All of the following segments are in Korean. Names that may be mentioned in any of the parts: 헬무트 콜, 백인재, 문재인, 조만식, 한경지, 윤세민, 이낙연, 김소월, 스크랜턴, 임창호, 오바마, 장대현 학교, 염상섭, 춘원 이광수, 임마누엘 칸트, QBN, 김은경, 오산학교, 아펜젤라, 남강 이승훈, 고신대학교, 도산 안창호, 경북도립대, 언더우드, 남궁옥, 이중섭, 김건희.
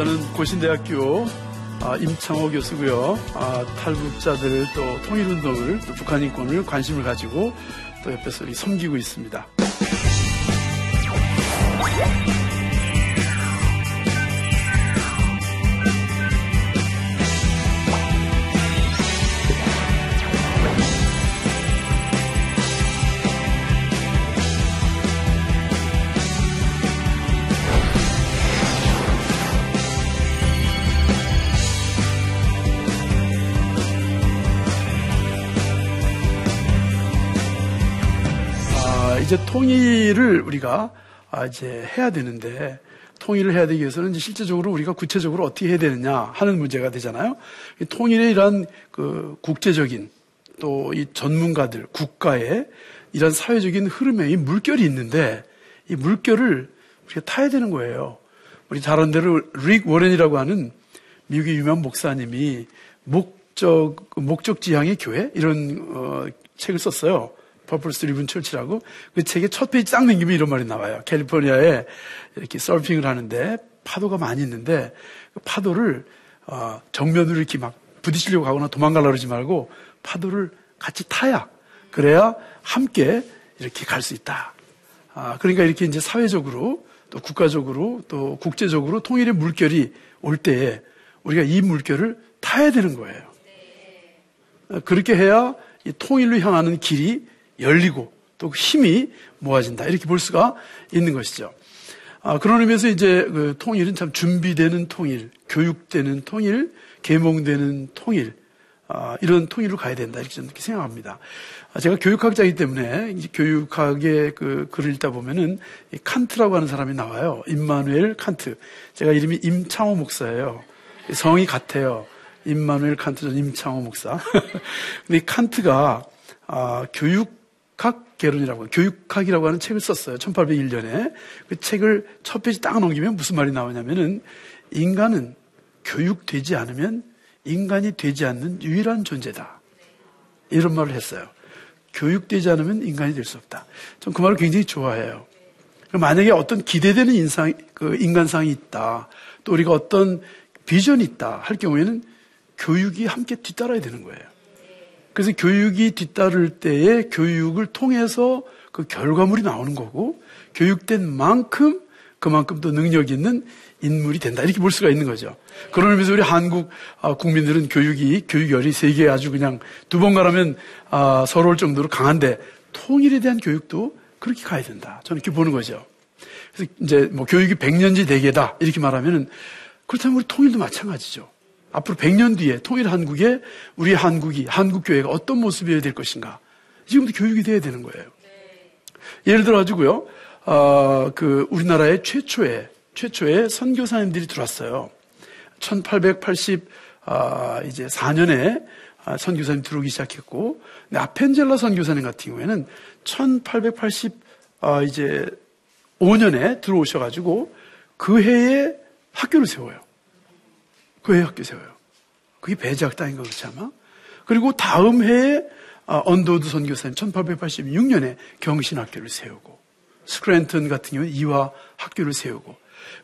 저는 고신대학교 임창호 교수고요. 탈북자들 또 통일운동을 또 북한인권을 관심을 가지고 또 옆에서 섬기고 있습니다. 이제 통일을 우리가 이제 해야 되는데, 통일을 해야 되기 위해서는 이제 실제적으로 우리가 구체적으로 어떻게 해야 되느냐 하는 문제가 되잖아요. 통일의 이런 그 국제적인 또 이 전문가들, 국가의 이런 사회적인 흐름에 이 물결이 있는데, 이 물결을 우리가 타야 되는 거예요. 우리 잘 아는 대로 릭 워렌이라고 하는 미국의 유명한 목사님이 목적 지향의 교회 이런 책을 썼어요. 퍼플스 리븐 철치라고. 그 책의 첫 페이지 딱 넘기면 이런 말이 나와요. 캘리포니아에 이렇게 서핑을 하는데 파도가 많이 있는데 그 파도를 정면으로 이렇게 막 부딪히려고 하거나 도망가려고 그러지 말고 파도를 같이 타야, 그래야 함께 이렇게 갈 수 있다. 그러니까 이렇게 이제 사회적으로 또 국가적으로 또 국제적으로 통일의 물결이 올 때에 우리가 이 물결을 타야 되는 거예요. 그렇게 해야 이 통일로 향하는 길이 열리고 또 힘이 모아진다, 이렇게 볼 수가 있는 것이죠. 그런 의미에서 이제 그 통일은 참 준비되는 통일, 교육되는 통일, 계몽되는 통일, 이런 통일로 가야 된다, 이렇게 저는 생각합니다. 제가 교육학자이기 때문에 이제 교육학의 그 글을 읽다 보면은 이 칸트라고 하는 사람이 나와요. 임마누엘 칸트. 제가 이름이 임창호 목사예요. 성이 같아요. 임마누엘 칸트, 전 임창호 목사. 근데 이 칸트가 교육학 개론이라고, 교육학이라고 하는 책을 썼어요. 1801년에. 그 책을 첫 페이지 딱 넘기면 무슨 말이 나오냐면은, 인간은 교육되지 않으면 인간이 되지 않는 유일한 존재다, 이런 말을 했어요. 교육되지 않으면 인간이 될 수 없다. 전 그 말을 굉장히 좋아해요. 만약에 어떤 기대되는 인간상이 있다, 또 우리가 어떤 비전이 있다 할 경우에는 교육이 함께 뒤따라야 되는 거예요. 그래서 교육이 뒤따를 때에 교육을 통해서 그 결과물이 나오는 거고, 교육된 만큼 그만큼 또 능력 있는 인물이 된다, 이렇게 볼 수가 있는 거죠. 그런 의미에서 우리 한국 국민들은 교육열이 세계에 아주 그냥 두 번 가라면 서러울 정도로 강한데, 통일에 대한 교육도 그렇게 가야 된다, 저는 이렇게 보는 거죠. 그래서 이제 뭐 교육이 100년지 대계다 이렇게 말하면은, 그렇다면 우리 통일도 마찬가지죠. 앞으로 100년 뒤에 통일 한국에 우리 한국 교회가 어떤 모습이어야 될 것인가, 지금도 교육이 돼야 되는 거예요. 네. 예를 들어가지고요, 그 우리나라의 최초의 선교사님들이 들어왔어요. 1884년에 선교사님 들어오기 시작했고, 근데 아펜젤라 선교사님 같은 경우에는 1885년에 들어오셔가지고 그 해에 학교를 세워요. 그 해에 학교 세워요. 그게 배제학당인가 그렇지 아마? 그리고 다음 해에 언더우드 선교사님 1886년에 경신학교를 세우고, 스크랜턴 같은 경우는 이화 학교를 세우고,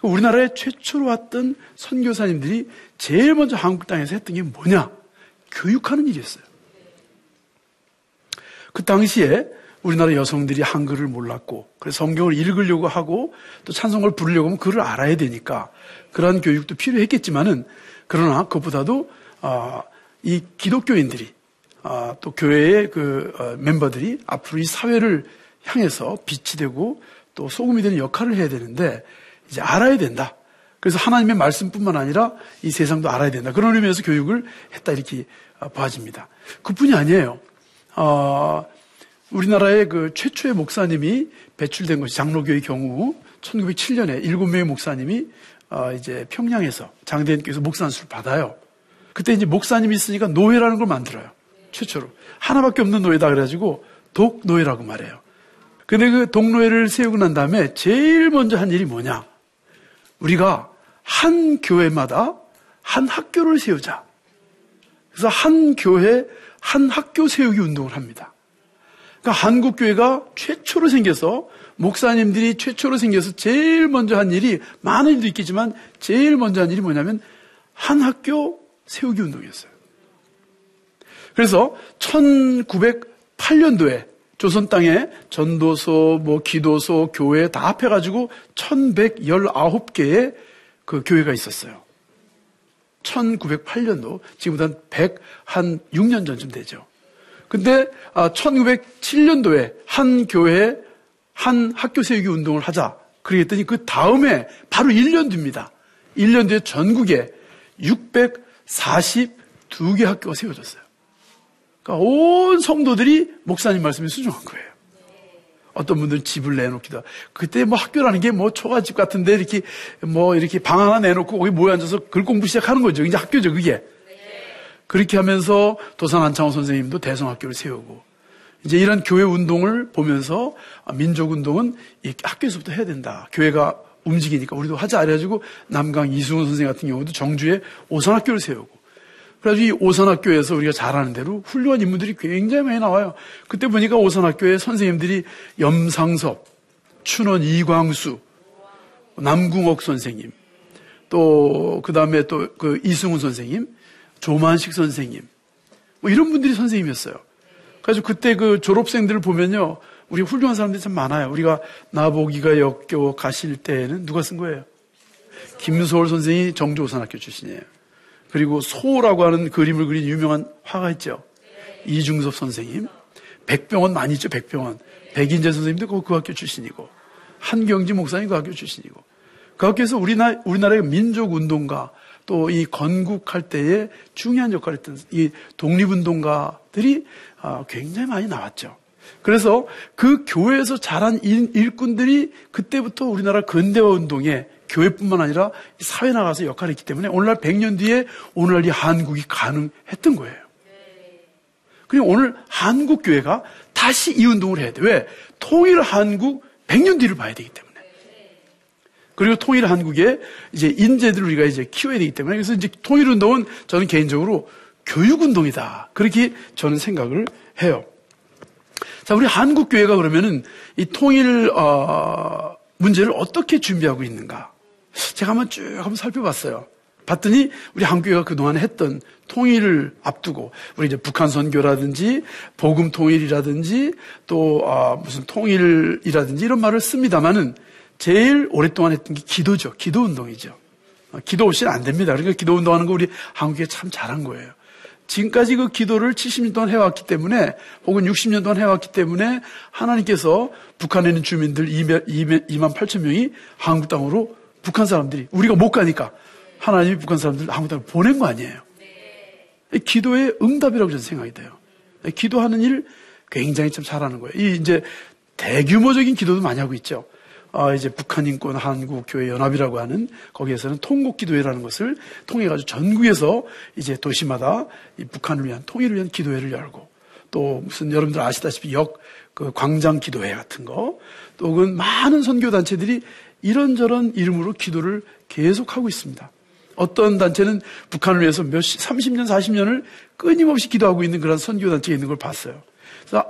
우리나라에 최초로 왔던 선교사님들이 제일 먼저 한국 땅에서 했던 게 뭐냐? 교육하는 일이었어요. 그 당시에 우리나라 여성들이 한글을 몰랐고, 그래서 성경을 읽으려고 하고 또 찬송을 부르려고 하면 글을 알아야 되니까 그런 교육도 필요했겠지만은, 그러나 그것보다도 이 기독교인들이 또 교회의 그 멤버들이 앞으로 이 사회를 향해서 빛이 되고 또 소금이 되는 역할을 해야 되는데, 이제 알아야 된다. 그래서 하나님의 말씀뿐만 아니라 이 세상도 알아야 된다. 그런 의미에서 교육을 했다, 이렇게 봐집니다. 그뿐이 아니에요. 우리나라의 그 최초의 목사님이 배출된 것이 장로교의 경우 1907년에 7명의 목사님이 이제 평양에서 장대현 학교에서 목사안수를 받아요. 그때 이제 목사님이 있으니까 노회라는 걸 만들어요. 최초로. 하나밖에 없는 노회다 그래가지고 독노회라고 말해요. 근데 그 독노회를 세우고 난 다음에 제일 먼저 한 일이 뭐냐? 우리가 한 교회마다 한 학교를 세우자. 그래서 한 교회, 한 학교 세우기 운동을 합니다. 그러니까 한국교회가 최초로 생겨서 목사님들이 최초로 생겨서 제일 먼저 한 일이, 많은 일도 있겠지만 제일 먼저 한 일이 뭐냐면 한 학교 세우기 운동이었어요. 그래서 1908년도에 조선 땅에 전도소, 뭐 기도소, 교회 다 합해가지고 1119개의 그 교회가 있었어요. 1908년도, 지금보다 106년 전쯤 되죠. 근데 1907년도에 한 교회에 한 학교 세우기 운동을 하자 그랬더니 그 다음에 바로 1년 뒤입니다. 1년 뒤에 전국에 642개 학교가 세워졌어요. 그러니까 온 성도들이 목사님 말씀에 순종한 거예요. 어떤 분들은 집을 내놓기도 하고. 그때 뭐 학교라는 게 뭐 초가집 같은데 이렇게 뭐 이렇게 방 하나 내놓고 거기 모여 앉아서 글 공부 시작하는 거죠. 이제 학교죠, 그게. 그렇게 하면서 도산 안창호 선생님도 대성학교를 세우고, 이제 이런 교회 운동을 보면서 민족운동은 학교에서부터 해야 된다. 교회가 움직이니까 우리도 하자. 그래가지고 남강 이승훈 선생 같은 경우도 정주에 오산학교를 세우고, 그래가지고 이 오산학교에서 우리가 잘 아는 대로 훌륭한 인물들이 굉장히 많이 나와요. 그때 보니까 오산학교의 선생님들이 염상섭, 춘원 이광수, 남궁옥 선생님, 또 그다음에 또 그 이승훈 선생님, 조만식 선생님, 뭐 이런 분들이 선생님이었어요. 그래서 그때 그 졸업생들을 보면요, 우리 훌륭한 사람들이 참 많아요. 우리가 나보기가 역겨워 가실 때에는 누가 쓴 거예요? 김소월 선생이 정조오산학교 출신이에요. 그리고 소라고 하는 그림을 그린 유명한 화가 있죠. 이중섭 선생님, 백병원 많이 있죠, 백병원. 백인재 선생님도 그 학교 출신이고, 한경지 목사님 그 학교 출신이고, 그 학교에서 우리나라의 민족운동가, 또 이 건국할 때에 중요한 역할을 했던 이 독립운동가들이 굉장히 많이 나왔죠. 그래서 그 교회에서 자란 일꾼들이 그때부터 우리나라 근대화 운동에 교회뿐만 아니라 사회 나가서 역할을 했기 때문에 오늘날 100년 뒤에 오늘날 이 한국이 가능했던 거예요. 그리고 오늘 한국 교회가 다시 이 운동을 해야 돼. 왜? 통일 한국 100년 뒤를 봐야 되기 때문에. 그리고 통일 한국의 이제 인재들을 우리가 이제 키워야 되기 때문에, 그래서 이제 통일 운동은 저는 개인적으로 교육 운동이다. 그렇게 저는 생각을 해요. 자, 우리 한국 교회가 그러면은 이 통일 문제를 어떻게 준비하고 있는가? 제가 한번 쭉 살펴봤어요. 봤더니 우리 한국 교회가 그동안 했던 통일을 앞두고 우리 이제 북한 선교라든지 복음 통일이라든지 또 무슨 통일이라든지 이런 말을 씁니다만은 제일 오랫동안 했던 게 기도죠. 기도 운동이죠. 기도 없이는 안 됩니다. 그러니까 기도 운동하는 거 우리 한국에 참 잘한 거예요. 지금까지 그 기도를 70년 동안 해왔기 때문에, 혹은 60년 동안 해왔기 때문에 하나님께서 북한에 있는 주민들 28,000명이 한국 땅으로, 북한 사람들이, 우리가 못 가니까 하나님이 북한 사람들을 한국 땅으로 보낸 거 아니에요. 기도의 응답이라고 저는 생각이 돼요. 기도하는 일 굉장히 참 잘하는 거예요. 이 이제 대규모적인 기도도 많이 하고 있죠. 이제 북한인권 한국교회연합이라고 하는 거기에서는 통곡기도회라는 것을 통해가지고 전국에서 이제 도시마다 이 북한을 위한 통일을 위한 기도회를 열고, 또 무슨 여러분들 아시다시피 그 광장 기도회 같은 거, 또는 많은 선교단체들이 이런저런 이름으로 기도를 계속하고 있습니다. 어떤 단체는 북한을 위해서 30년, 40년을 끊임없이 기도하고 있는 그런 선교단체가 있는 걸 봤어요.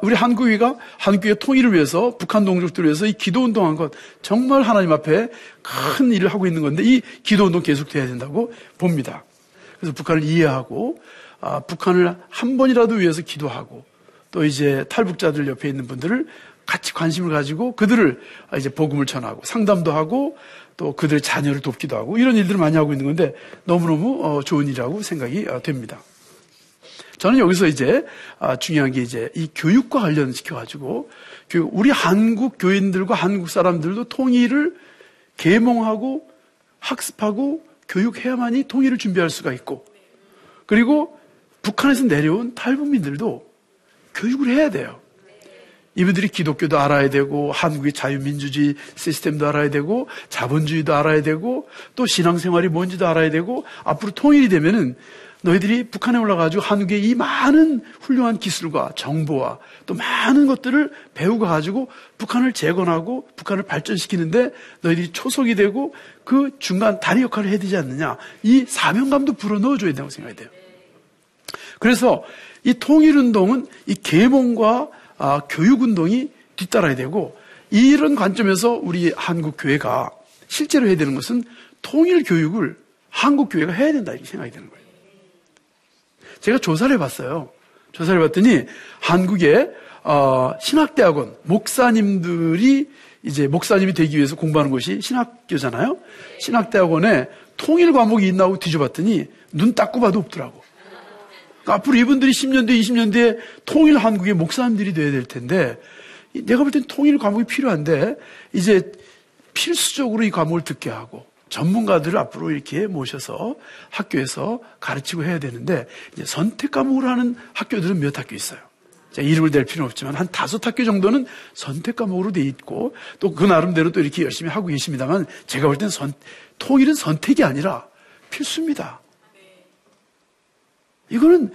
우리 한국교회가 한국교회 통일을 위해서, 북한 동족들을 위해서 이 기도운동한 것, 정말 하나님 앞에 큰 일을 하고 있는 건데, 이 기도운동 계속돼야 된다고 봅니다. 그래서 북한을 이해하고, 북한을 한 번이라도 위해서 기도하고, 또 이제 탈북자들 옆에 있는 분들을 같이 관심을 가지고 그들을 이제 복음을 전하고 상담도 하고 또 그들의 자녀를 돕기도 하고 이런 일들을 많이 하고 있는 건데, 너무너무 좋은 일이라고 생각이 됩니다. 저는 여기서 이제 중요한 게 이제 이 교육과 관련시켜가지고 우리 한국 교인들과 한국 사람들도 통일을 계몽하고 학습하고 교육해야만이 통일을 준비할 수가 있고, 그리고 북한에서 내려온 탈북민들도 교육을 해야 돼요. 이분들이 기독교도 알아야 되고, 한국의 자유민주주의 시스템도 알아야 되고, 자본주의도 알아야 되고, 또 신앙생활이 뭔지도 알아야 되고, 앞으로 통일이 되면은 너희들이 북한에 올라가가지고 한국의 이 많은 훌륭한 기술과 정보와 또 많은 것들을 배우가지고 북한을 재건하고 북한을 발전시키는데 너희들이 초석이 되고 그 중간 다리 역할을 해야 되지 않느냐. 이 사명감도 불어넣어줘야 된다고 생각이 돼요. 그래서 이 통일운동은 이 계몽과 교육운동이 뒤따라야 되고, 이런 관점에서 우리 한국 교회가 실제로 해야 되는 것은 통일 교육을 한국 교회가 해야 된다 이렇게 생각이 되는 거예요. 제가 조사를 해봤어요. 조사를 해봤더니 한국의 신학대학원 목사님들이 이제 목사님이 되기 위해서 공부하는 곳이 신학교잖아요. 신학대학원에 통일 과목이 있나 하고 뒤져봤더니 눈 닦고 봐도 없더라고. 그러니까 앞으로 이분들이 10년 뒤에 20년 뒤에 통일 한국의 목사님들이 돼야 될 텐데 내가 볼 땐 통일 과목이 필요한데 이제 필수적으로 이 과목을 듣게 하고 전문가들을 앞으로 이렇게 모셔서 학교에서 가르치고 해야 되는데 이제 선택 과목으로 하는 학교들은 몇 학교 있어요. 제가 이름을 댈 필요는 없지만 한 5학교 정도는 선택 과목으로 돼 있고 또 그 나름대로 또 이렇게 열심히 하고 계십니다만 제가 볼 땐 통일은 선택이 아니라 필수입니다. 이거는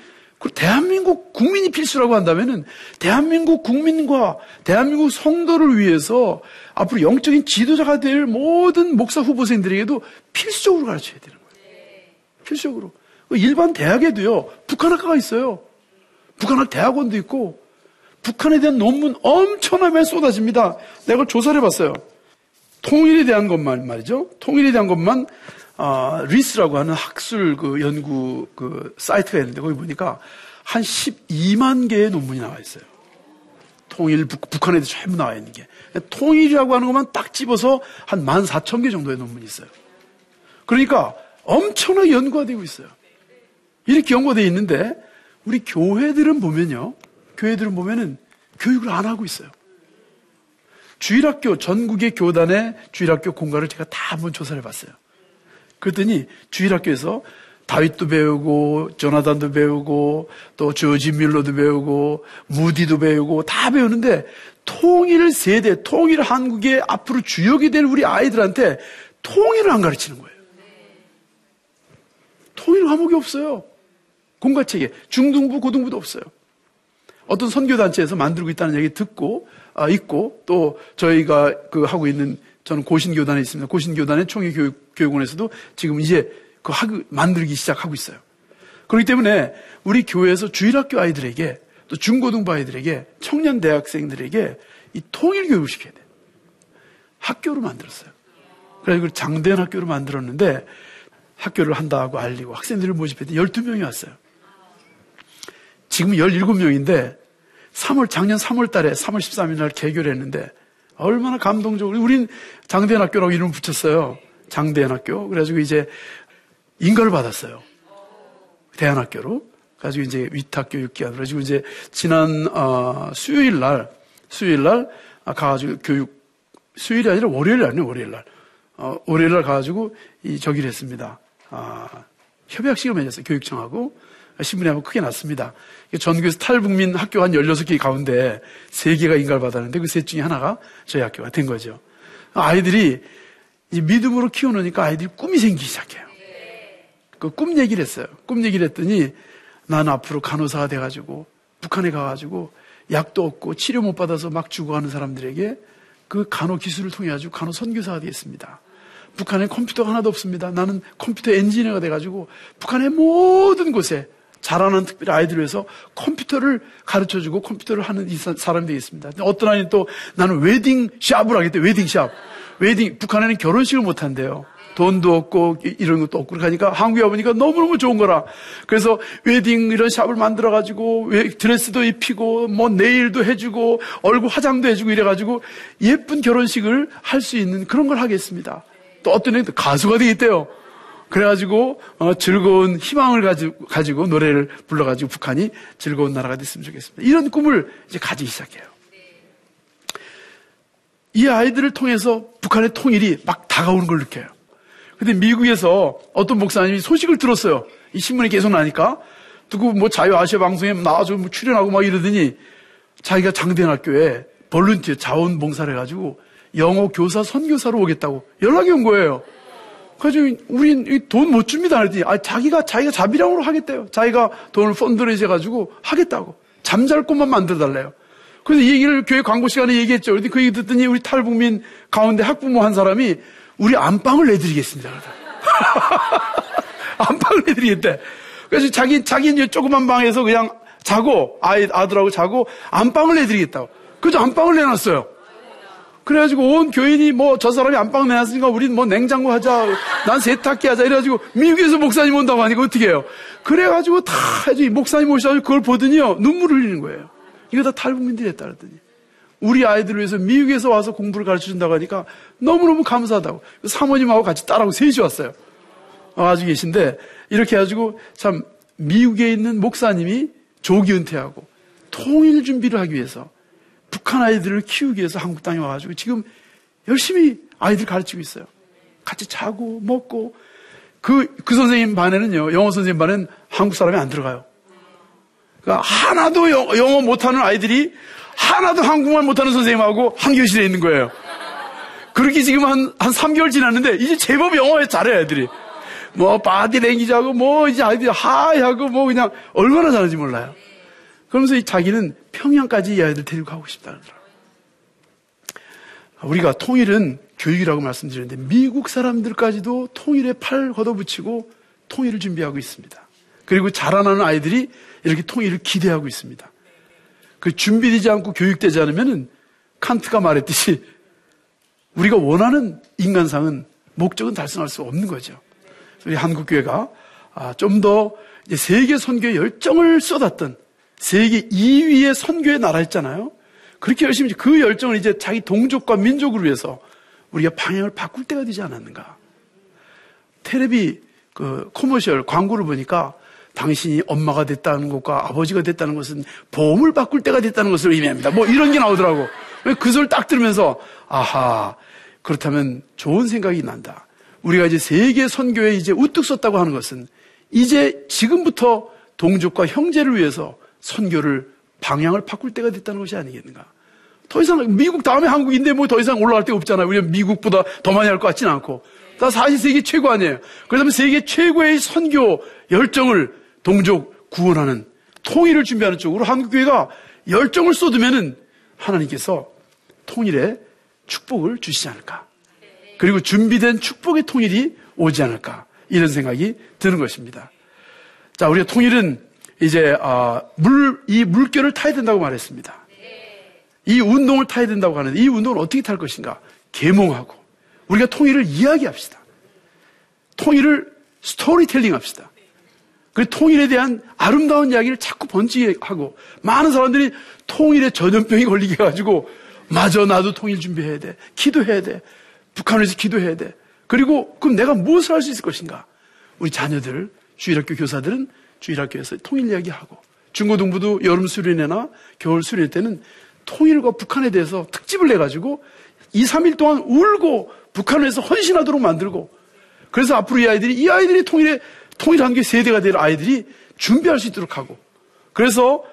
대한민국 국민이 필수라고 한다면은 대한민국 국민과 대한민국 성도를 위해서 앞으로 영적인 지도자가 될 모든 목사 후보생들에게도 필수적으로 가르쳐야 되는 거예요. 필수적으로. 일반 대학에도요, 북한학과가 있어요. 북한학 대학원도 있고, 북한에 대한 논문 엄청나게 쏟아집니다. 내가 그걸 조사를 해봤어요. 통일에 대한 것만 말이죠. 통일에 대한 것만 리스라고 하는 학술 그 연구 그 사이트가 있는데 거기 보니까 한 12만 개의 논문이 나와 있어요. 통일 북한에 대해서 전부 나와 있는 게 통일이라고 하는 것만 딱 집어서 한 14,000개 정도의 논문이 있어요. 그러니까 엄청나게 연구가 되고 있어요. 이렇게 연구가 돼 있는데 우리 교회들은 보면요, 교회들은 보면은 교육을 안 하고 있어요. 주일학교 전국의 교단의 주일학교 공과를 제가 다 한번 조사를 해봤어요. 그랬더니 주일학교에서 다윗도 배우고 조나단도 배우고 또 조지 밀러도 배우고 무디도 배우고 다 배우는데 통일 세대, 통일 한국의 앞으로 주역이 될 우리 아이들한테 통일을 안 가르치는 거예요. 통일 과목이 없어요. 공과책에 중등부, 고등부도 없어요. 어떤 선교단체에서 만들고 있다는 얘기 듣고 있고 또 저희가 그 하고 있는 저는 고신교단에 있습니다. 고신교단의 총회교육원에서도 지금 이제 그 학교 만들기 시작하고 있어요. 그렇기 때문에 우리 교회에서 주일학교 아이들에게 또 중고등부 아이들에게 청년 대학생들에게 이 통일교육을 시켜야 돼요. 학교로 만들었어요. 그래서 장대현 학교로 만들었는데 학교를 한다고 알리고 학생들을 모집했더니 12명이 왔어요. 지금 17명인데 3월 13일 날 개교를 했는데 얼마나 감동적으로, 우린 장대현 학교라고 이름을 붙였어요. 장대현 학교. 그래가지고 이제 인가를 받았어요. 대안학교로. 그래가지고 이제 위탁교육기관으로. 그래가지고 이제 지난, 수요일 날, 가가지고 교육, 수요일이 아니라 월요일 날. 월요일 날 가가지고 저기를 했습니다. 협약식을 맺었어요. 교육청하고. 신문에 한번 크게 났습니다. 전교에서 탈북민 학교 한 16개 가운데 3개가 인가를 받았는데 그 셋 중에 하나가 저희 학교가 된 거죠. 아이들이 믿음으로 키워놓으니까 아이들이 꿈이 생기기 시작해요. 그 꿈 얘기를 했어요. 꿈 얘기를 했더니 난 앞으로 간호사가 돼가지고 북한에 가가지고 약도 없고 치료 못 받아서 막 죽어가는 사람들에게 그 간호 기술을 통해가지고 간호 선교사가 되겠습니다. 북한에 컴퓨터가 하나도 없습니다. 나는 컴퓨터 엔지니어가 돼가지고 북한의 모든 곳에 자라는 특별히 아이들을 위해서 컴퓨터를 가르쳐주고 컴퓨터를 하는 사람이 되겠습니다. 어떤 아이는 또 나는 웨딩샵을 하겠대. 웨딩샵. 북한에는 결혼식을 못 한대요. 돈도 없고 이런 것도 없고 그러니까 한국에 와보니까 너무너무 좋은 거라. 그래서 웨딩 이런 샵을 만들어가지고 드레스도 입히고 뭐 네일도 해주고 얼굴 화장도 해주고 이래가지고 예쁜 결혼식을 할 수 있는 그런 걸 하겠습니다. 또 어떤 애는 가수가 되겠대요. 그래가지고 즐거운 희망을 가지고 노래를 불러가지고 북한이 즐거운 나라가 됐으면 좋겠습니다. 이런 꿈을 이제 가지기 시작해요. 이 아이들을 통해서 북한의 통일이 막 다가오는 걸 느껴요. 근데 미국에서 어떤 목사님이 소식을 들었어요. 이 신문이 계속 나니까 누구 뭐 자유아시아 방송에 나와서 뭐 출연하고 막 이러더니 자기가 장대현 학교에 볼런티어 자원봉사를 해가지고 영어 교사 선교사로 오겠다고 연락이 온 거예요. 그래서 우린 돈 못 줍니다. 그랬더니 자기가 자비량으로 하겠대요. 자기가 돈을 펀드레이즈 해가지고 하겠다고. 잠잘 곳만 만들어달래요. 그래서 이 얘기를 교회 광고 시간에 얘기했죠. 그랬더니 그 얘기 듣더니 우리 탈북민 가운데 학부모 한 사람이 우리 안방을 내드리겠습니다. 안방을 내드리겠대. 그래서 자기 조그만 방에서 그냥 자고 아들하고 자고 안방을 내드리겠다고. 그래서 안방을 내놨어요. 그래가지고 온 교인이 뭐 저 사람이 안방 내놨으니까 우린 뭐 냉장고 하자, 난 세탁기 하자 이래가지고 미국에서 목사님 온다고 하니까 어떻게 해요? 그래가지고 다 목사님 오셔가지고 그걸 보더니요 눈물을 흘리는 거예요. 이거 다 탈북민들이 했다더니 우리 아이들을 위해서 미국에서 와서 공부를 가르쳐준다고 하니까 너무너무 감사하다고 사모님하고 같이 딸하고 셋이 왔어요. 아주 계신데 이렇게 해가지고 참 미국에 있는 목사님이 조기 은퇴하고 통일 준비를 하기 위해서 북한 아이들을 키우기 위해서 한국 땅에 와가지고 지금 열심히 아이들 가르치고 있어요. 같이 자고 먹고 그 선생님 반에는요, 영어 선생님 반에는 한국 사람이 안 들어가요. 그러니까 하나도 영어 못하는 아이들이 하나도 한국말 못하는 선생님하고 한 교실에 있는 거예요. 그렇게 지금 한 3개월 지났는데 이제 제법 영어에 잘해요 애들이. 뭐 바디 랭귀지하고 뭐 이제 아이들이 하이하고 뭐 그냥 얼마나 잘하는지 몰라요. 그러면서 자기는 평양까지 이 아이들 데리고 가고 싶다는 거예요. 우리가 통일은 교육이라고 말씀드렸는데 미국 사람들까지도 통일에 팔 걷어붙이고 통일을 준비하고 있습니다. 그리고 자라나는 아이들이 이렇게 통일을 기대하고 있습니다. 그 준비되지 않고 교육되지 않으면은 칸트가 말했듯이 우리가 원하는 인간상은 목적은 달성할 수 없는 거죠. 우리 한국교회가 좀 더 세계 선교에 열정을 쏟았던 세계 2위의 선교의 나라였잖아요. 그렇게 열심히 그 열정을 이제 자기 동족과 민족을 위해서 우리가 방향을 바꿀 때가 되지 않았는가. 텔레비 코머셜 광고를 보니까 당신이 엄마가 됐다는 것과 아버지가 됐다는 것은 보험을 바꿀 때가 됐다는 것을 의미합니다. 뭐 이런 게 나오더라고. 그 소리를 딱 들으면서 아하, 그렇다면 좋은 생각이 난다. 우리가 이제 세계 선교에 이제 우뚝 섰다고 하는 것은 이제 지금부터 동족과 형제를 위해서 선교를 방향을 바꿀 때가 됐다는 것이 아니겠는가. 더 이상 미국 다음에 한국인데 뭐 더 이상 올라갈 데가 없잖아요. 우리가 미국보다 더 많이 할 것 같지는 않고 다 사실 세계 최고 아니에요. 그렇다면 세계 최고의 선교 열정을 동족 구원하는 통일을 준비하는 쪽으로 한국교회가 열정을 쏟으면은 하나님께서 통일의 축복을 주시지 않을까. 그리고 준비된 축복의 통일이 오지 않을까. 이런 생각이 드는 것입니다. 자, 우리가 통일은 이제 이 물결을 타야 된다고 말했습니다. 이 운동을 타야 된다고 하는데 이 운동을 어떻게 탈 것인가? 계몽하고 우리가 통일을 이야기합시다. 통일을 스토리텔링 합시다. 그 통일에 대한 아름다운 이야기를 자꾸 번지게 하고 많은 사람들이 통일에 전염병이 걸리게 해가지고 맞아, 나도 통일 준비해야 돼. 기도해야 돼. 북한을 위해서 기도해야 돼. 그리고 그럼 내가 무엇을 할 수 있을 것인가? 우리 자녀들, 주일학교 교사들은 주일학교에서 통일 이야기하고 중고등부도 여름 수련회나 겨울 수련회 때는 통일과 북한에 대해서 특집을 내가지고 2, 3일 동안 울고 북한을 위해서 헌신하도록 만들고 그래서 앞으로 이 아이들이 통일한 게 세대가 될 아이들이 준비할 수 있도록 하고 그래서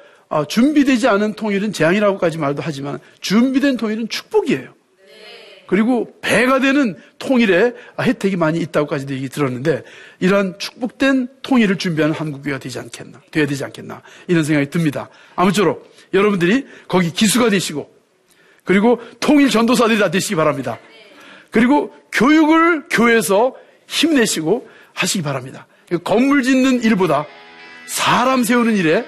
준비되지 않은 통일은 재앙이라고까지 말도 하지만 준비된 통일은 축복이에요. 그리고 배가 되는 통일에 혜택이 많이 있다고까지도 얘기 들었는데 이러한 축복된 통일을 준비하는 한국교회가 되어야 되지 않겠나 이런 생각이 듭니다. 아무쪼록 여러분들이 거기 기수가 되시고 그리고 통일 전도사들이 다 되시기 바랍니다. 그리고 교육을 교회에서 힘내시고 하시기 바랍니다. 건물 짓는 일보다 사람 세우는 일에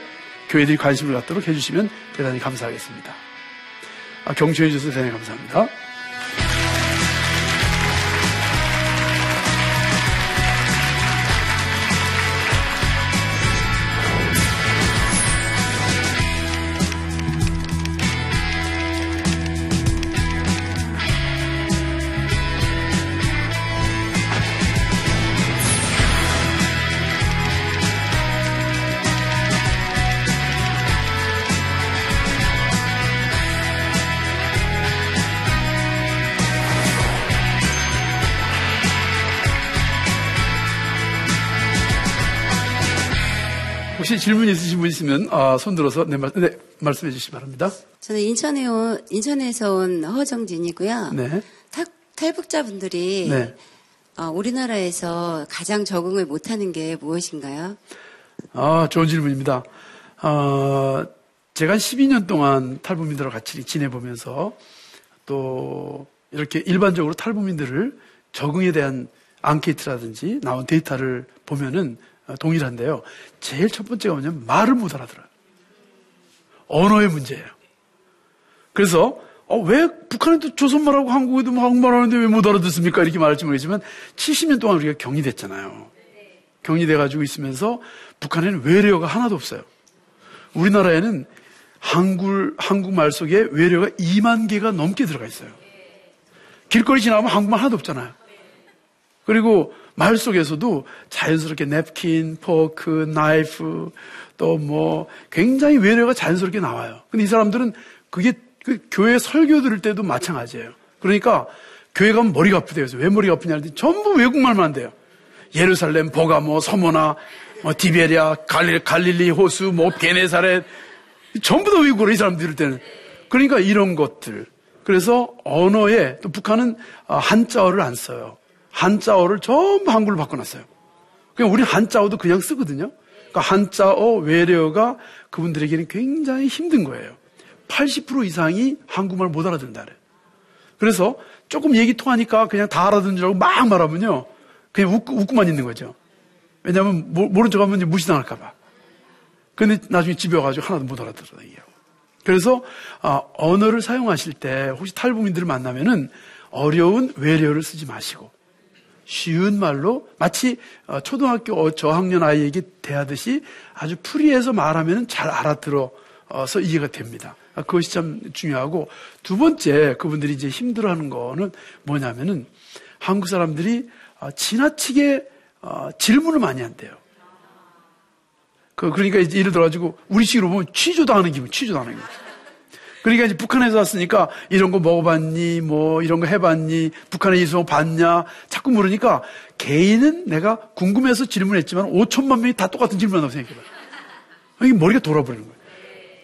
교회들이 관심을 갖도록 해주시면 대단히 감사하겠습니다. 경청해 주셔서 대단히 감사합니다. 질문 있으신 분 있으면 손 들어서 말씀해 주시기 바랍니다. 저는 인천에서 온 허정진이고요. 네. 탈북자분들이 네. 우리나라에서 가장 적응을 못하는 게 무엇인가요? 좋은 질문입니다. 제가 12년 동안 탈북민들과 같이 지내보면서 또 이렇게 일반적으로 탈북민들을 적응에 대한 앙케이트라든지 나온 데이터를 보면은 동일한데요. 제일 첫 번째가 뭐냐면 말을 못 알아들어요. 언어의 문제예요. 그래서 왜 북한에도 조선말하고 한국에도 한국말 하는데 왜 못 알아듣습니까? 이렇게 말할지 모르겠지만 70년 동안 우리가 격리됐잖아요. 격리돼가지고 있으면서 북한에는 외래어가 하나도 없어요. 우리나라에는 한국말 속에 외래어가 2만 개가 넘게 들어가 있어요. 길거리 지나가면 한국말 하나도 없잖아요. 그리고 말 속에서도 자연스럽게 냅킨, 포크, 나이프 또 뭐 굉장히 외래어가 자연스럽게 나와요. 근데 이 사람들은 그게 그 교회 설교 들을 때도 마찬가지예요. 그러니까 교회 가면 머리가 아프대요. 그래서 왜 머리가 아프냐 하는데 전부 외국말만 한대요. 예루살렘, 버가모, 서모나, 디베리아, 갈릴리 호수, 뭐 게네사렛 전부 다 외국어로 이 사람들 들을 때는. 그러니까 이런 것들. 그래서 언어에 또 북한은 한자어를 안 써요. 한자어를 전부 한글로 바꿔놨어요. 그냥 우리 한자어도 그냥 쓰거든요. 그러니까 한자어 외래어가 그분들에게는 굉장히 힘든 거예요. 80% 이상이 한국말 못 알아듣는다 그래요. 그래서 조금 얘기 통하니까 그냥 다 알아듣는 줄 알고 막 말하면요. 그냥 웃고만 있는 거죠. 왜냐하면 모른 척하면 이제 무시당할까봐. 근데 나중에 집에 와가지고 하나도 못 알아들어요. 그래서 언어를 사용하실 때 혹시 탈북민들을 만나면은 어려운 외래어를 쓰지 마시고 쉬운 말로 마치 초등학교 저학년 아이에게 대하듯이 아주 풀이해서 말하면 잘 알아들어서 이해가 됩니다. 그것이 참 중요하고, 두 번째 그분들이 이제 힘들어하는 거는 뭐냐면은 한국 사람들이 지나치게 질문을 많이 한대요. 그러니까 이제 예를 들어가지고 우리식으로 보면 취조도 하는 기분. 그러니까 이제 북한에서 왔으니까 이런 거 먹어봤니? 뭐 이런 거 해봤니? 북한에 이송 봤냐? 자꾸 물으니까 개인은 내가 궁금해서 질문했지만 5천만 명이 다 똑같은 질문한다고 생각해봐요. 이게 머리가 돌아버리는 거예요.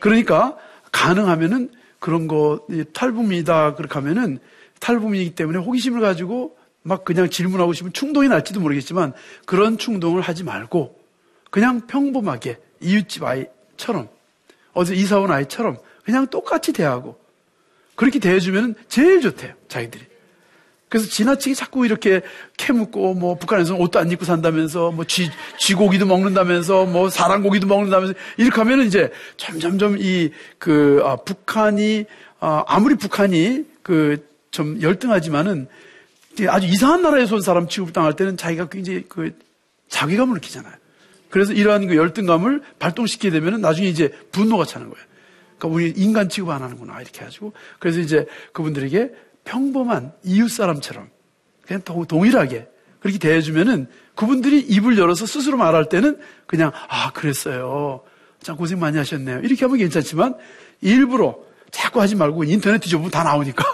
그러니까 가능하면은 그런 거 탈북민이다 그렇게 하면은 탈북민이기 때문에 호기심을 가지고 막 그냥 질문하고 싶으면 충동이 날지도 모르겠지만 그런 충동을 하지 말고 그냥 평범하게 이웃집 아이처럼 어제 이사 온 아이처럼 그냥 똑같이 대하고 그렇게 대해주면 제일 좋대요, 자기들이. 그래서 지나치게 자꾸 이렇게 캐묻고 뭐 북한에서는 옷도 안 입고 산다면서 뭐 쥐고기도 먹는다면서 뭐 사람고기도 먹는다면서 이렇게 하면 이제 점점점 북한이 아무리 북한이 좀 열등하지만은 아주 이상한 나라에서 온 사람 취급을 당할 때는 자기가 굉장히 자괴감을 느끼잖아요. 그래서 이러한 열등감을 발동시키게 되면은 나중에 이제 분노가 차는 거예요. 그러니까 우리 인간 취급 안 하는구나 이렇게 해가지고 그래서 이제 그분들에게 평범한 이웃 사람처럼 그냥 동일하게 그렇게 대해주면은 그분들이 입을 열어서 스스로 말할 때는 그냥 아 그랬어요 참 고생 많이 하셨네요 이렇게 하면 괜찮지만 일부러 자꾸 하지 말고 인터넷 뒤져보면 다 나오니까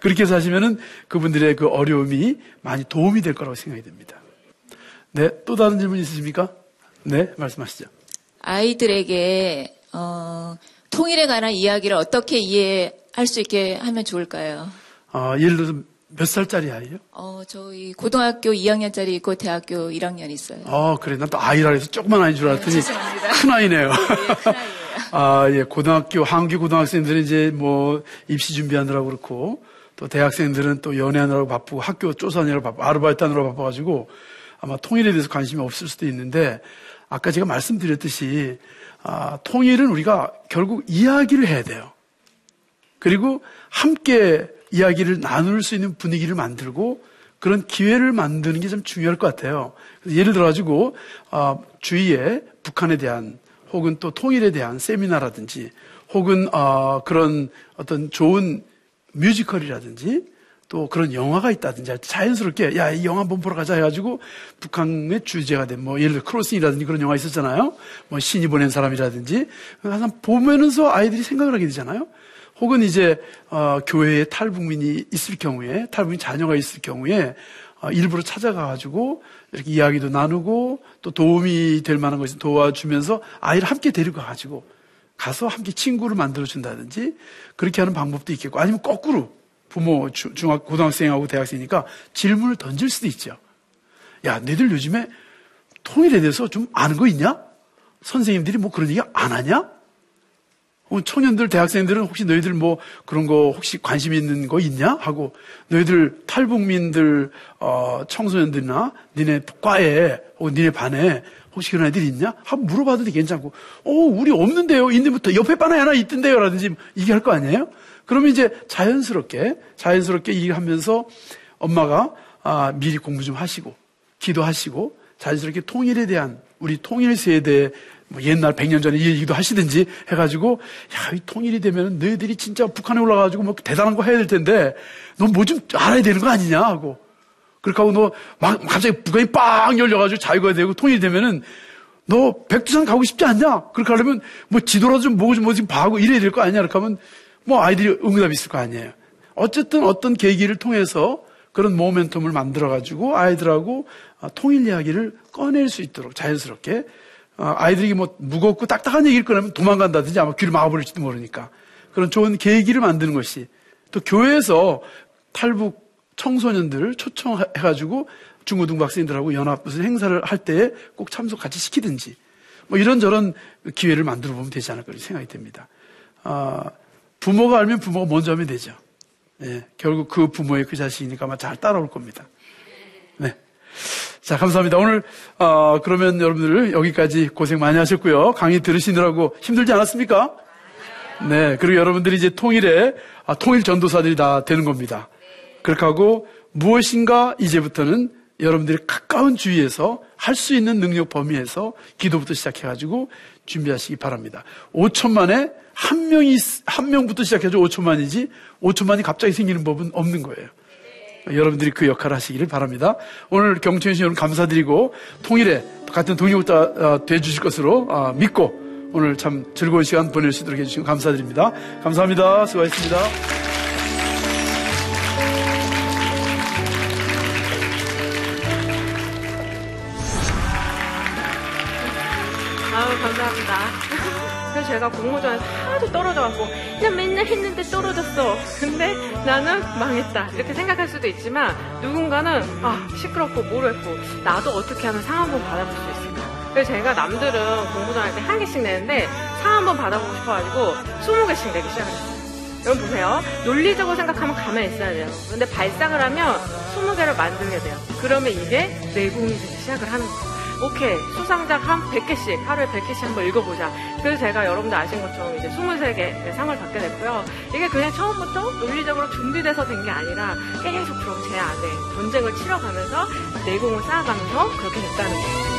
그렇게 해서 하시면은 그분들의 그 어려움이 많이 도움이 될 거라고 생각이 됩니다. 네, 또 다른 질문 있으십니까? 네, 말씀하시죠. 아이들에게 통일에 관한 이야기를 어떻게 이해할 수 있게 하면 좋을까요? 예를 들어서 몇 살짜리 아이요? 저희 고등학교 2학년짜리 있고 대학교 1학년 있어요. 그래. 난 또 아이라 해서 조그만 아이인 줄 알았더니 큰 아이네요. 네, 큰 아이예요. 고등학교, 한국 고등학생들은 이제 뭐 입시 준비하느라고 그렇고 또 대학생들은 또 연애하느라고 바쁘고 학교 쫓아내느라고 바쁘고 아르바이트 하느라고 바빠가지고 아마 통일에 대해서 관심이 없을 수도 있는데 아까 제가 말씀드렸듯이 통일은 우리가 결국 이야기를 해야 돼요. 그리고 함께 이야기를 나눌 수 있는 분위기를 만들고 그런 기회를 만드는 게 좀 중요할 것 같아요. 그래서 예를 들어가지고 주위에 북한에 대한 혹은 또 통일에 대한 세미나라든지 혹은 그런 어떤 좋은 뮤지컬이라든지 또 그런 영화가 있다든지 자연스럽게 야, 이 영화 한번 보러 가자 해가지고 북한의 주제가 된 뭐 예를 들어 크로싱이라든지 그런 영화 있었잖아요. 뭐 신이 보낸 사람이라든지 항상 보면서 아이들이 생각을 하게 되잖아요. 혹은 이제 교회에 탈북민이 있을 경우에 탈북민 자녀가 있을 경우에 일부러 찾아가가지고 이렇게 이야기도 나누고 또 도움이 될 만한 것을 도와주면서 아이를 함께 데리고 가가지고 가서 함께 친구를 만들어준다든지 그렇게 하는 방법도 있겠고 아니면 거꾸로 부모 고등학생하고 대학생이니까 질문을 던질 수도 있죠. 야, 너희들 요즘에 통일에 대해서 좀 아는 거 있냐? 선생님들이 뭐 그런 얘기 안 하냐? 청년들, 대학생들은 혹시 너희들 뭐 그런 거 혹시 관심 있는 거 있냐? 하고 너희들 탈북민들 청소년들이나 니네 과에 혹은 니네 반에 혹시 그런 애들이 있냐? 한번 물어봤는데 괜찮고, 우리 없는데요. 있는부터 옆에 바나나 하나 있던데요. 라든지 얘기할 거 아니에요? 그러면 이제 자연스럽게 일하면서 엄마가 미리 공부 좀 하시고, 기도하시고, 자연스럽게 통일에 대한, 우리 통일 세대에 옛날 100년 전에 이 얘기도 하시든지 해가지고, 이 통일이 되면 너희들이 진짜 북한에 올라가가지고 뭐 대단한 거 해야 될 텐데, 넌 뭐 좀 알아야 되는 거 아니냐 하고. 그렇게 하고 너 막 갑자기 북한이 빵 열려가지고 자유가 되고 통일이 되면은 너 백두산 가고 싶지 않냐? 그렇게 하려면 뭐 지도라도 좀 보고 좀 봐하고 이래야 될 거 아니냐? 그렇게 하면 뭐 아이들이 응답이 있을 거 아니에요. 어쨌든 어떤 계기를 통해서 그런 모멘텀을 만들어가지고 아이들하고 통일 이야기를 꺼낼 수 있도록 자연스럽게, 아이들이 뭐 무겁고 딱딱한 얘기를 꺼내면 도망간다든지 아마 귀를 막아버릴지도 모르니까 그런 좋은 계기를 만드는 것이, 또 교회에서 탈북 청소년들을 초청해가지고 중고등부 학생들하고 연합 무슨 행사를 할 때에 꼭 참석 같이 시키든지 뭐 이런저런 기회를 만들어 보면 되지 않을까 생각이 됩니다. 부모가 알면 부모가 먼저 하면 되죠. 네, 결국 그 부모의 그 자식이니까 아마 잘 따라올 겁니다. 네, 자, 감사합니다. 오늘 그러면 여러분들 여기까지 고생 많이 하셨고요. 강의 들으시느라고 힘들지 않았습니까? 네, 그리고 여러분들이 이제 통일에 통일 전도사들이 다 되는 겁니다. 그렇게 하고 무엇인가 이제부터는 여러분들이 가까운 주위에서 할 수 있는 능력 범위에서 기도부터 시작해가지고 준비하시기 바랍니다. 5천만에 한 명부터 시작해서 5천만이지 5천만이 갑자기 생기는 법은 없는 거예요. 여러분들이 그 역할을 하시기를 바랍니다. 오늘 경청해 주신 여러분 감사드리고 통일에 같은 동역자 돼주실 것으로 믿고 오늘 참 즐거운 시간 보낼 수 있도록 해주시고 감사드립니다. 감사합니다. 수고하셨습니다. 감사합니다. 그래서 제가 공모전에서 하도 떨어져갖고 그냥 맨날 했는데 떨어졌어. 근데 나는 망했다. 이렇게 생각할 수도 있지만 누군가는 시끄럽고 모르겠고 나도 어떻게 하면 상 한번 받아볼 수 있을까. 그래서 제가 남들은 공모전 할 때 한 개씩 내는데 상 한번 받아보고 싶어가지고 20개씩 내기 시작했어요. 여러분 보세요. 논리적으로 생각하면 가만히 있어야 돼요. 근데 발상을 하면 20개를 만들게 돼요. 그러면 이게 내공이 되기 시작을 하는 거예요. 오케이, 수상작 한 100개씩, 하루에 100개씩 한번 읽어보자. 그래서 제가 여러분들 아신 것처럼 이제 23개의 상을 받게 됐고요. 이게 그냥 처음부터 논리적으로 준비돼서 된 게 아니라 계속 그런 제 안에 전쟁을 치러가면서 내공을 쌓아가면서 그렇게 됐다는 거예요.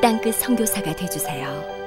땅끝 선교사가 되어주세요.